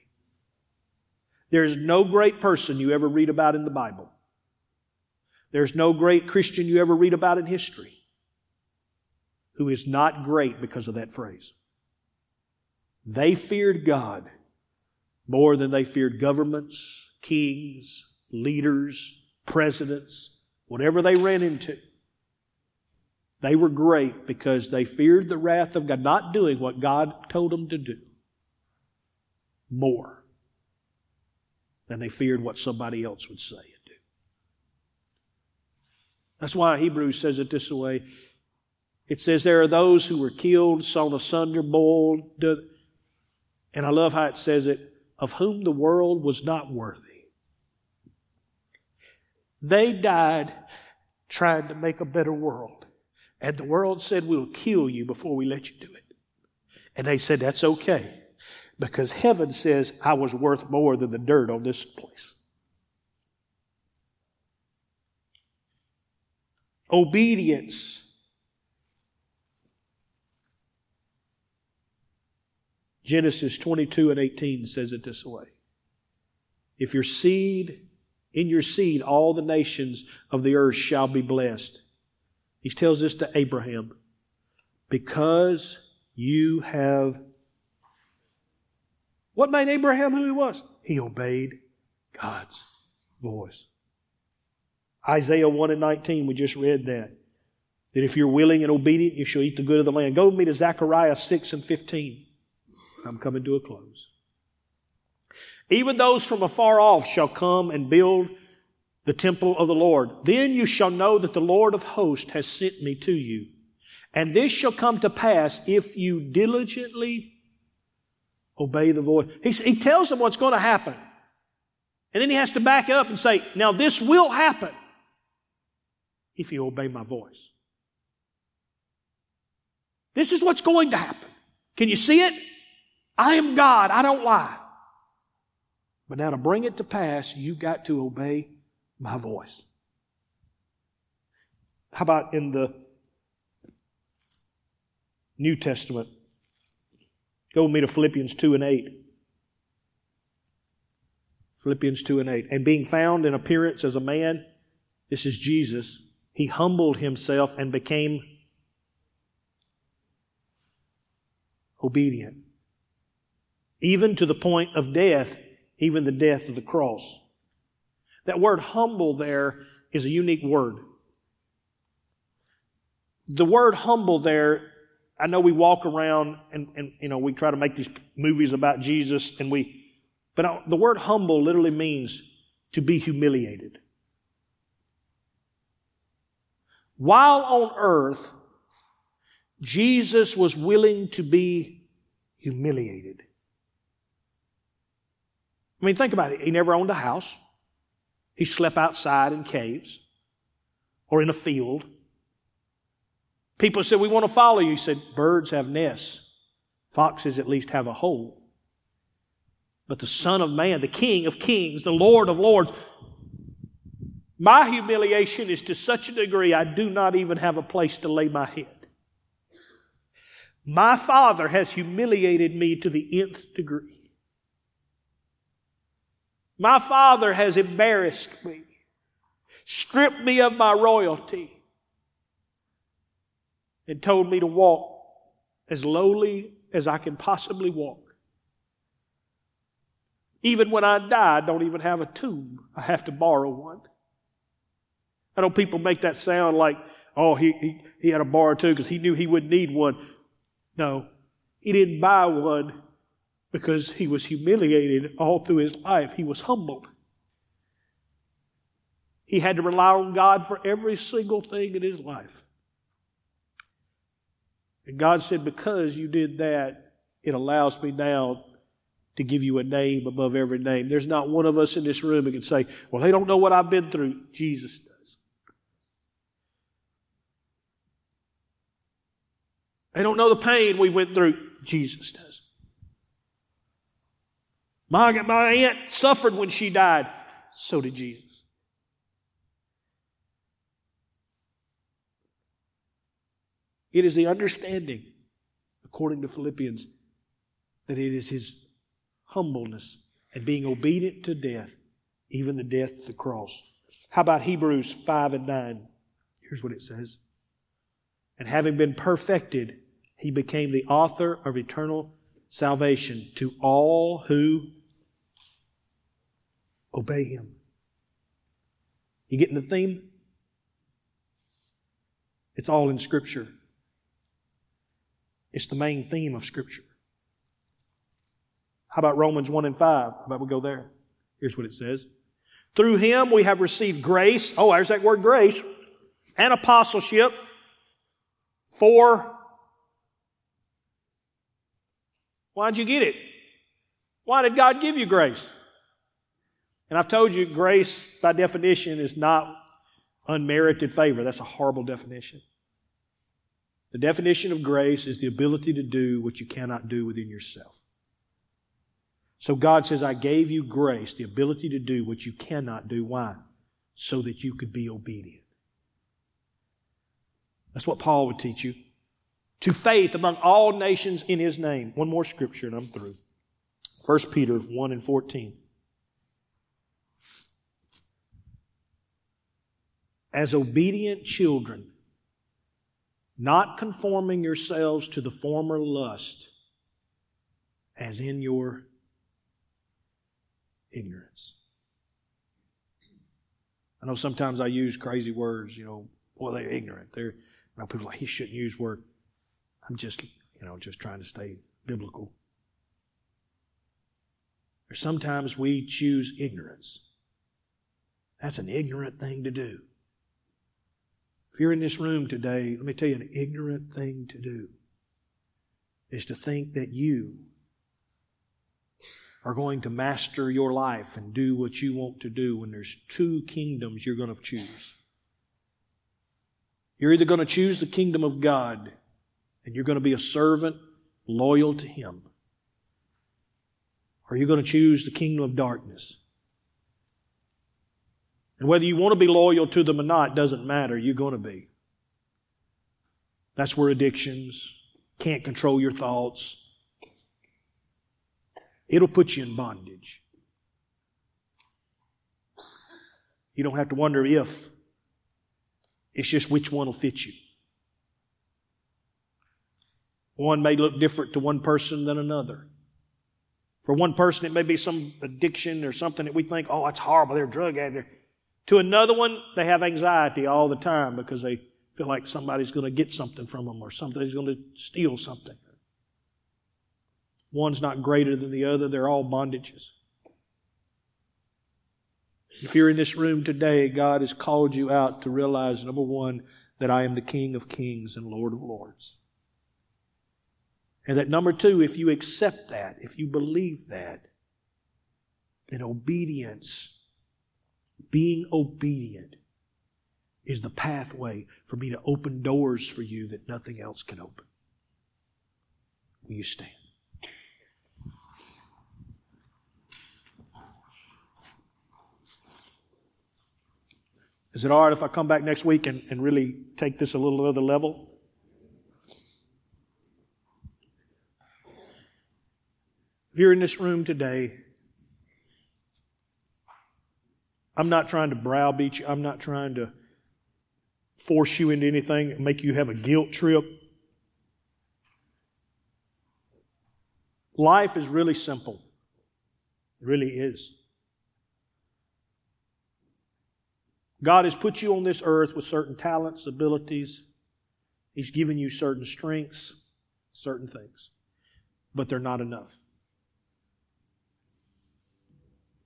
There's no great person you ever read about in the Bible. There's no great Christian you ever read about in history who is not great because of that phrase. They feared God more than they feared governments, kings, leaders, presidents, whatever they ran into. They were great because they feared the wrath of God, not doing what God told them to do, more than they feared what somebody else would say and do. That's why Hebrews says it this way. It says there are those who were killed, sawn asunder, boiled, and I love how it says it, of whom the world was not worthy. They died trying to make a better world. And the world said, we'll kill you before we let you do it. And they said, that's okay. Because heaven says, I was worth more than the dirt on this place. Obedience Genesis 22:18 says it this way. If your seed, in your seed, all the nations of the earth shall be blessed. He tells this to Abraham. Because you have... What made Abraham who he was? He obeyed God's voice. Isaiah 1:19, we just read that. That if you're willing and obedient, you shall eat the good of the land. Go with me to Zechariah 6:15. I'm coming to a close. Even those from afar off shall come and build the temple of the Lord. Then you shall know that the Lord of hosts has sent me to you. And this shall come to pass if you diligently obey the voice. He tells them what's going to happen. And then he has to back up and say, now this will happen if you obey my voice. This is what's going to happen. Can you see it? I am God. I don't lie. But now to bring it to pass, you've got to obey my voice. How about in the New Testament? Go with me to Philippians 2:8. Philippians 2:8. And being found in appearance as a man, this is Jesus, he humbled himself and became obedient. Even to the point of death, even the death of the cross. That word humble there is a unique word. The word humble there, I know we walk around and you know we try to make these movies about Jesus and but the word humble literally means to be humiliated. While on earth, Jesus was willing to be humiliated. I mean, think about it. He never owned a house. He slept outside in caves or in a field. People said, we want to follow you. He said, birds have nests. Foxes at least have a hole. But the Son of Man, the King of Kings, the Lord of Lords, my humiliation is to such a degree I do not even have a place to lay my head. My Father has humiliated me to the nth degree. My Father has embarrassed me, stripped me of my royalty, and told me to walk as lowly as I can possibly walk. Even when I die, I don't even have a tomb. I have to borrow one. I know people make that sound like, oh, he had to borrow two because he knew he wouldn't need one. No, he didn't buy one. Because he was humiliated all through his life. He was humbled. He had to rely on God for every single thing in his life. And God said, because you did that, it allows me now to give you a name above every name. There's not one of us in this room who can say, well, they don't know what I've been through. Jesus does. They don't know the pain we went through. Jesus does. My aunt suffered when she died. So did Jesus. It is the understanding, according to Philippians, that it is his humbleness and being obedient to death, even the death of the cross. How about Hebrews 5 and 9? Here's what it says. And having been perfected, he became the author of eternal salvation to all who obey him. You getting the theme? It's all in Scripture. It's the main theme of Scripture. How about Romans 1 and 5? How about we go there? Here's what it says. Through him we have received grace. Oh, there's that word grace. And apostleship for. Why'd you get it? Why did God give you grace? And I've told you, grace by definition is not unmerited favor. That's a horrible definition. The definition of grace is the ability to do what you cannot do within yourself. So God says, I gave you grace, the ability to do what you cannot do. Why? So that you could be obedient. That's what Paul would teach you. To faith among all nations in his name. One more scripture and I'm through. 1 Peter 1 and 14. As obedient children, not conforming yourselves to the former lust, as in your ignorance. I know sometimes I use crazy words, well, they're ignorant. People are like, he shouldn't use words. I'm just trying to stay biblical. Or sometimes we choose ignorance. That's an ignorant thing to do. If you're in this room today, let me tell you, an ignorant thing to do is to think that you are going to master your life and do what you want to do when there's two kingdoms you're going to choose. You're either going to choose the kingdom of God and you're going to be a servant loyal to Him, or you're going to choose the kingdom of darkness. And whether you want to be loyal to them or not doesn't matter. You're going to be. That's where addictions, can't control your thoughts. It'll put you in bondage. You don't have to wonder if. It's just which one will fit you. One may look different to one person than another. For one person, it may be some addiction or something that we think, oh, that's horrible, they're a drug addict. To another one, they have anxiety all the time because they feel like somebody's going to get something from them or somebody's going to steal something. One's not greater than the other. They're all bondages. If you're in this room today, God has called you out to realize, number one, that I am the King of Kings and Lord of Lords. And that number two, if you accept that, if you believe that, then obedience, being obedient, is the pathway for me to open doors for you that nothing else can open. Will you stand? Is it all right if I come back next week and really take this a little other level? If you're in this room today, I'm not trying to browbeat you. I'm not trying to force you into anything, make you have a guilt trip. Life is really simple. It really is. God has put you on this earth with certain talents, abilities. He's given you certain strengths, certain things. But they're not enough.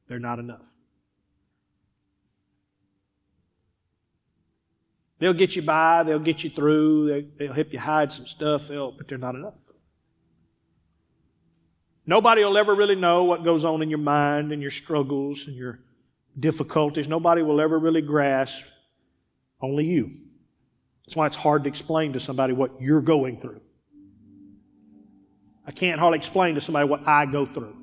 They're not enough. They'll get you by, they'll get you through, they'll help you hide some stuff, but they're not enough. Nobody will ever really know what goes on in your mind and your struggles and your difficulties. Nobody will ever really grasp, only you. That's why it's hard to explain to somebody what you're going through. I can't hardly explain to somebody what I go through.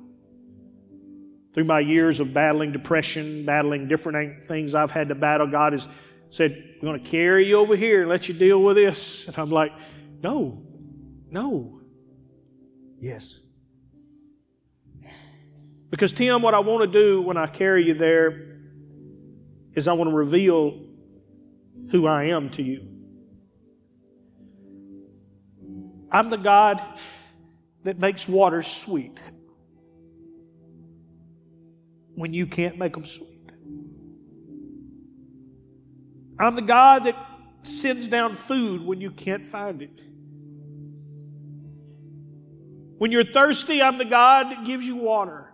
Through my years of battling depression, battling different things I've had to battle, God has said, we're going to carry you over here and let you deal with this. And I'm like, no. Yes. Because, Tim, what I want to do when I carry you there is I want to reveal who I am to you. I'm the God that makes water sweet when you can't make them sweet. I'm the God that sends down food when you can't find it. When you're thirsty, I'm the God that gives you water.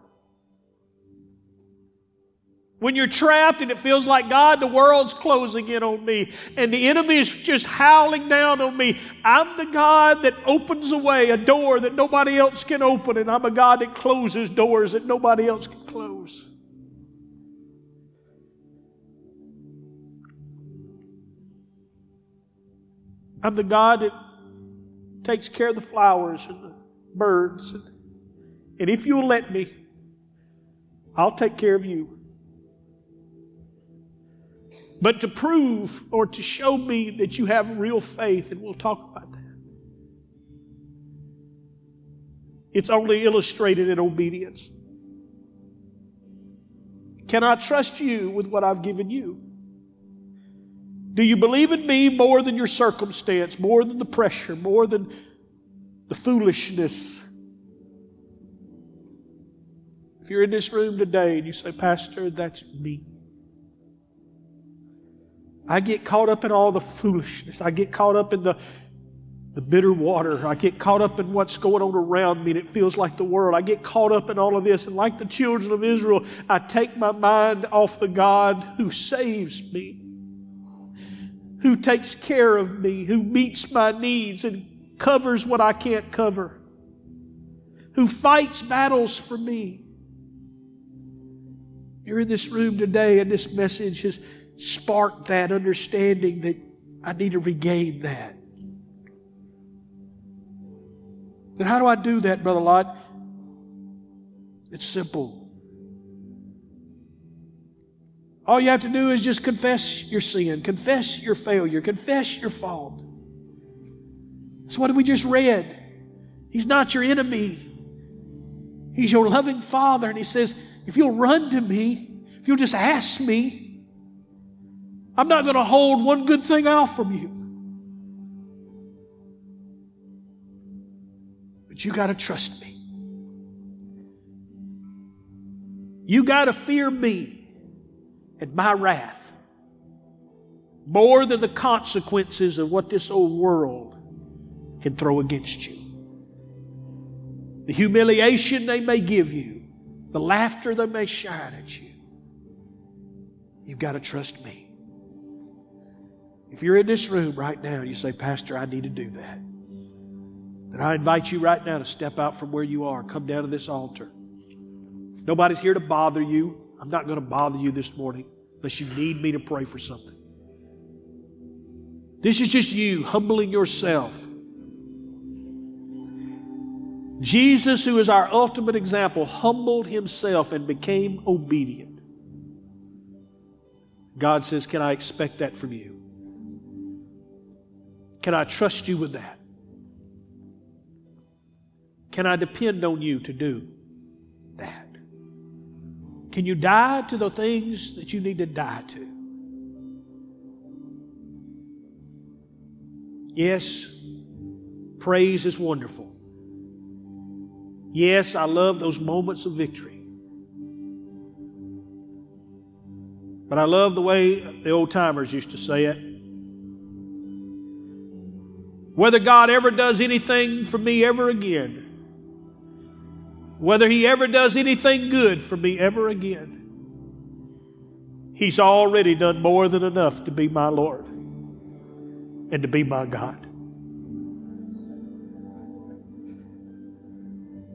When you're trapped and it feels like, God, the world's closing in on me and the enemy is just howling down on me, I'm the God that opens a way, a door that nobody else can open, and I'm a God that closes doors that nobody else can close. I'm the God that takes care of the flowers and the birds. And if you'll let me, I'll take care of you. But to prove or to show me that you have real faith, and we'll talk about that, it's only illustrated in obedience. Can I trust you with what I've given you? Do you believe in me more than your circumstance, more than the pressure, more than the foolishness? If you're in this room today and you say, Pastor, that's me. I get caught up in all the foolishness. I get caught up in the bitter water. I get caught up in what's going on around me, and it feels like the world. I get caught up in all of this. And like the children of Israel, I take my mind off the God who saves me, who takes care of me, who meets my needs and covers what I can't cover, who fights battles for me. You're in this room today, and this message is spark that understanding that I need to regain that. And how do I do that, Brother Lott? It's simple. All you have to do is just confess your sin, confess your failure, confess your fault. That's what we just read. He's not your enemy. He's your loving Father. And He says, if you'll run to me, if you'll just ask me, I'm not going to hold one good thing out from you. But you got to trust me. You got to fear me and my wrath more than the consequences of what this old world can throw against you. The humiliation they may give you, the laughter they may shine at you. You've got to trust me. If you're in this room right now and you say, Pastor, I need to do that, then I invite you right now to step out from where you are. Come down to this altar. Nobody's here to bother you. I'm not going to bother you this morning unless you need me to pray for something. This is just you humbling yourself. Jesus, who is our ultimate example, humbled Himself and became obedient. God says, can I expect that from you? Can I trust you with that? Can I depend on you to do that? Can you die to the things that you need to die to? Yes, praise is wonderful. Yes, I love those moments of victory. But I love the way the old-timers used to say it. Whether God ever does anything for me ever again. Whether He ever does anything good for me ever again. He's already done more than enough to be my Lord. and to be my God.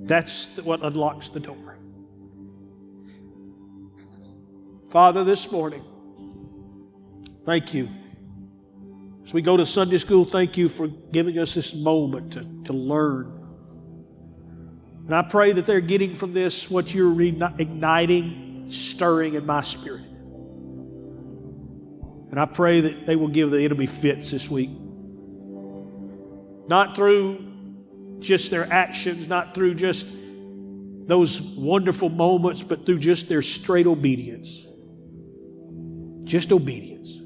That's what unlocks the door. Father, this morning, thank you. As we go to Sunday school, thank you for giving us this moment to learn. And I pray that they're getting from this what you're igniting, stirring in my spirit. And I pray that they will give the enemy fits this week. Not through just their actions, not through just those wonderful moments, but through just their straight obedience. Just obedience.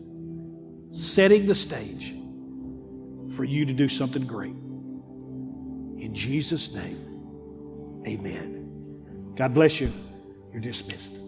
Setting the stage for you to do something great. In Jesus' name. Amen. God bless you. You're dismissed.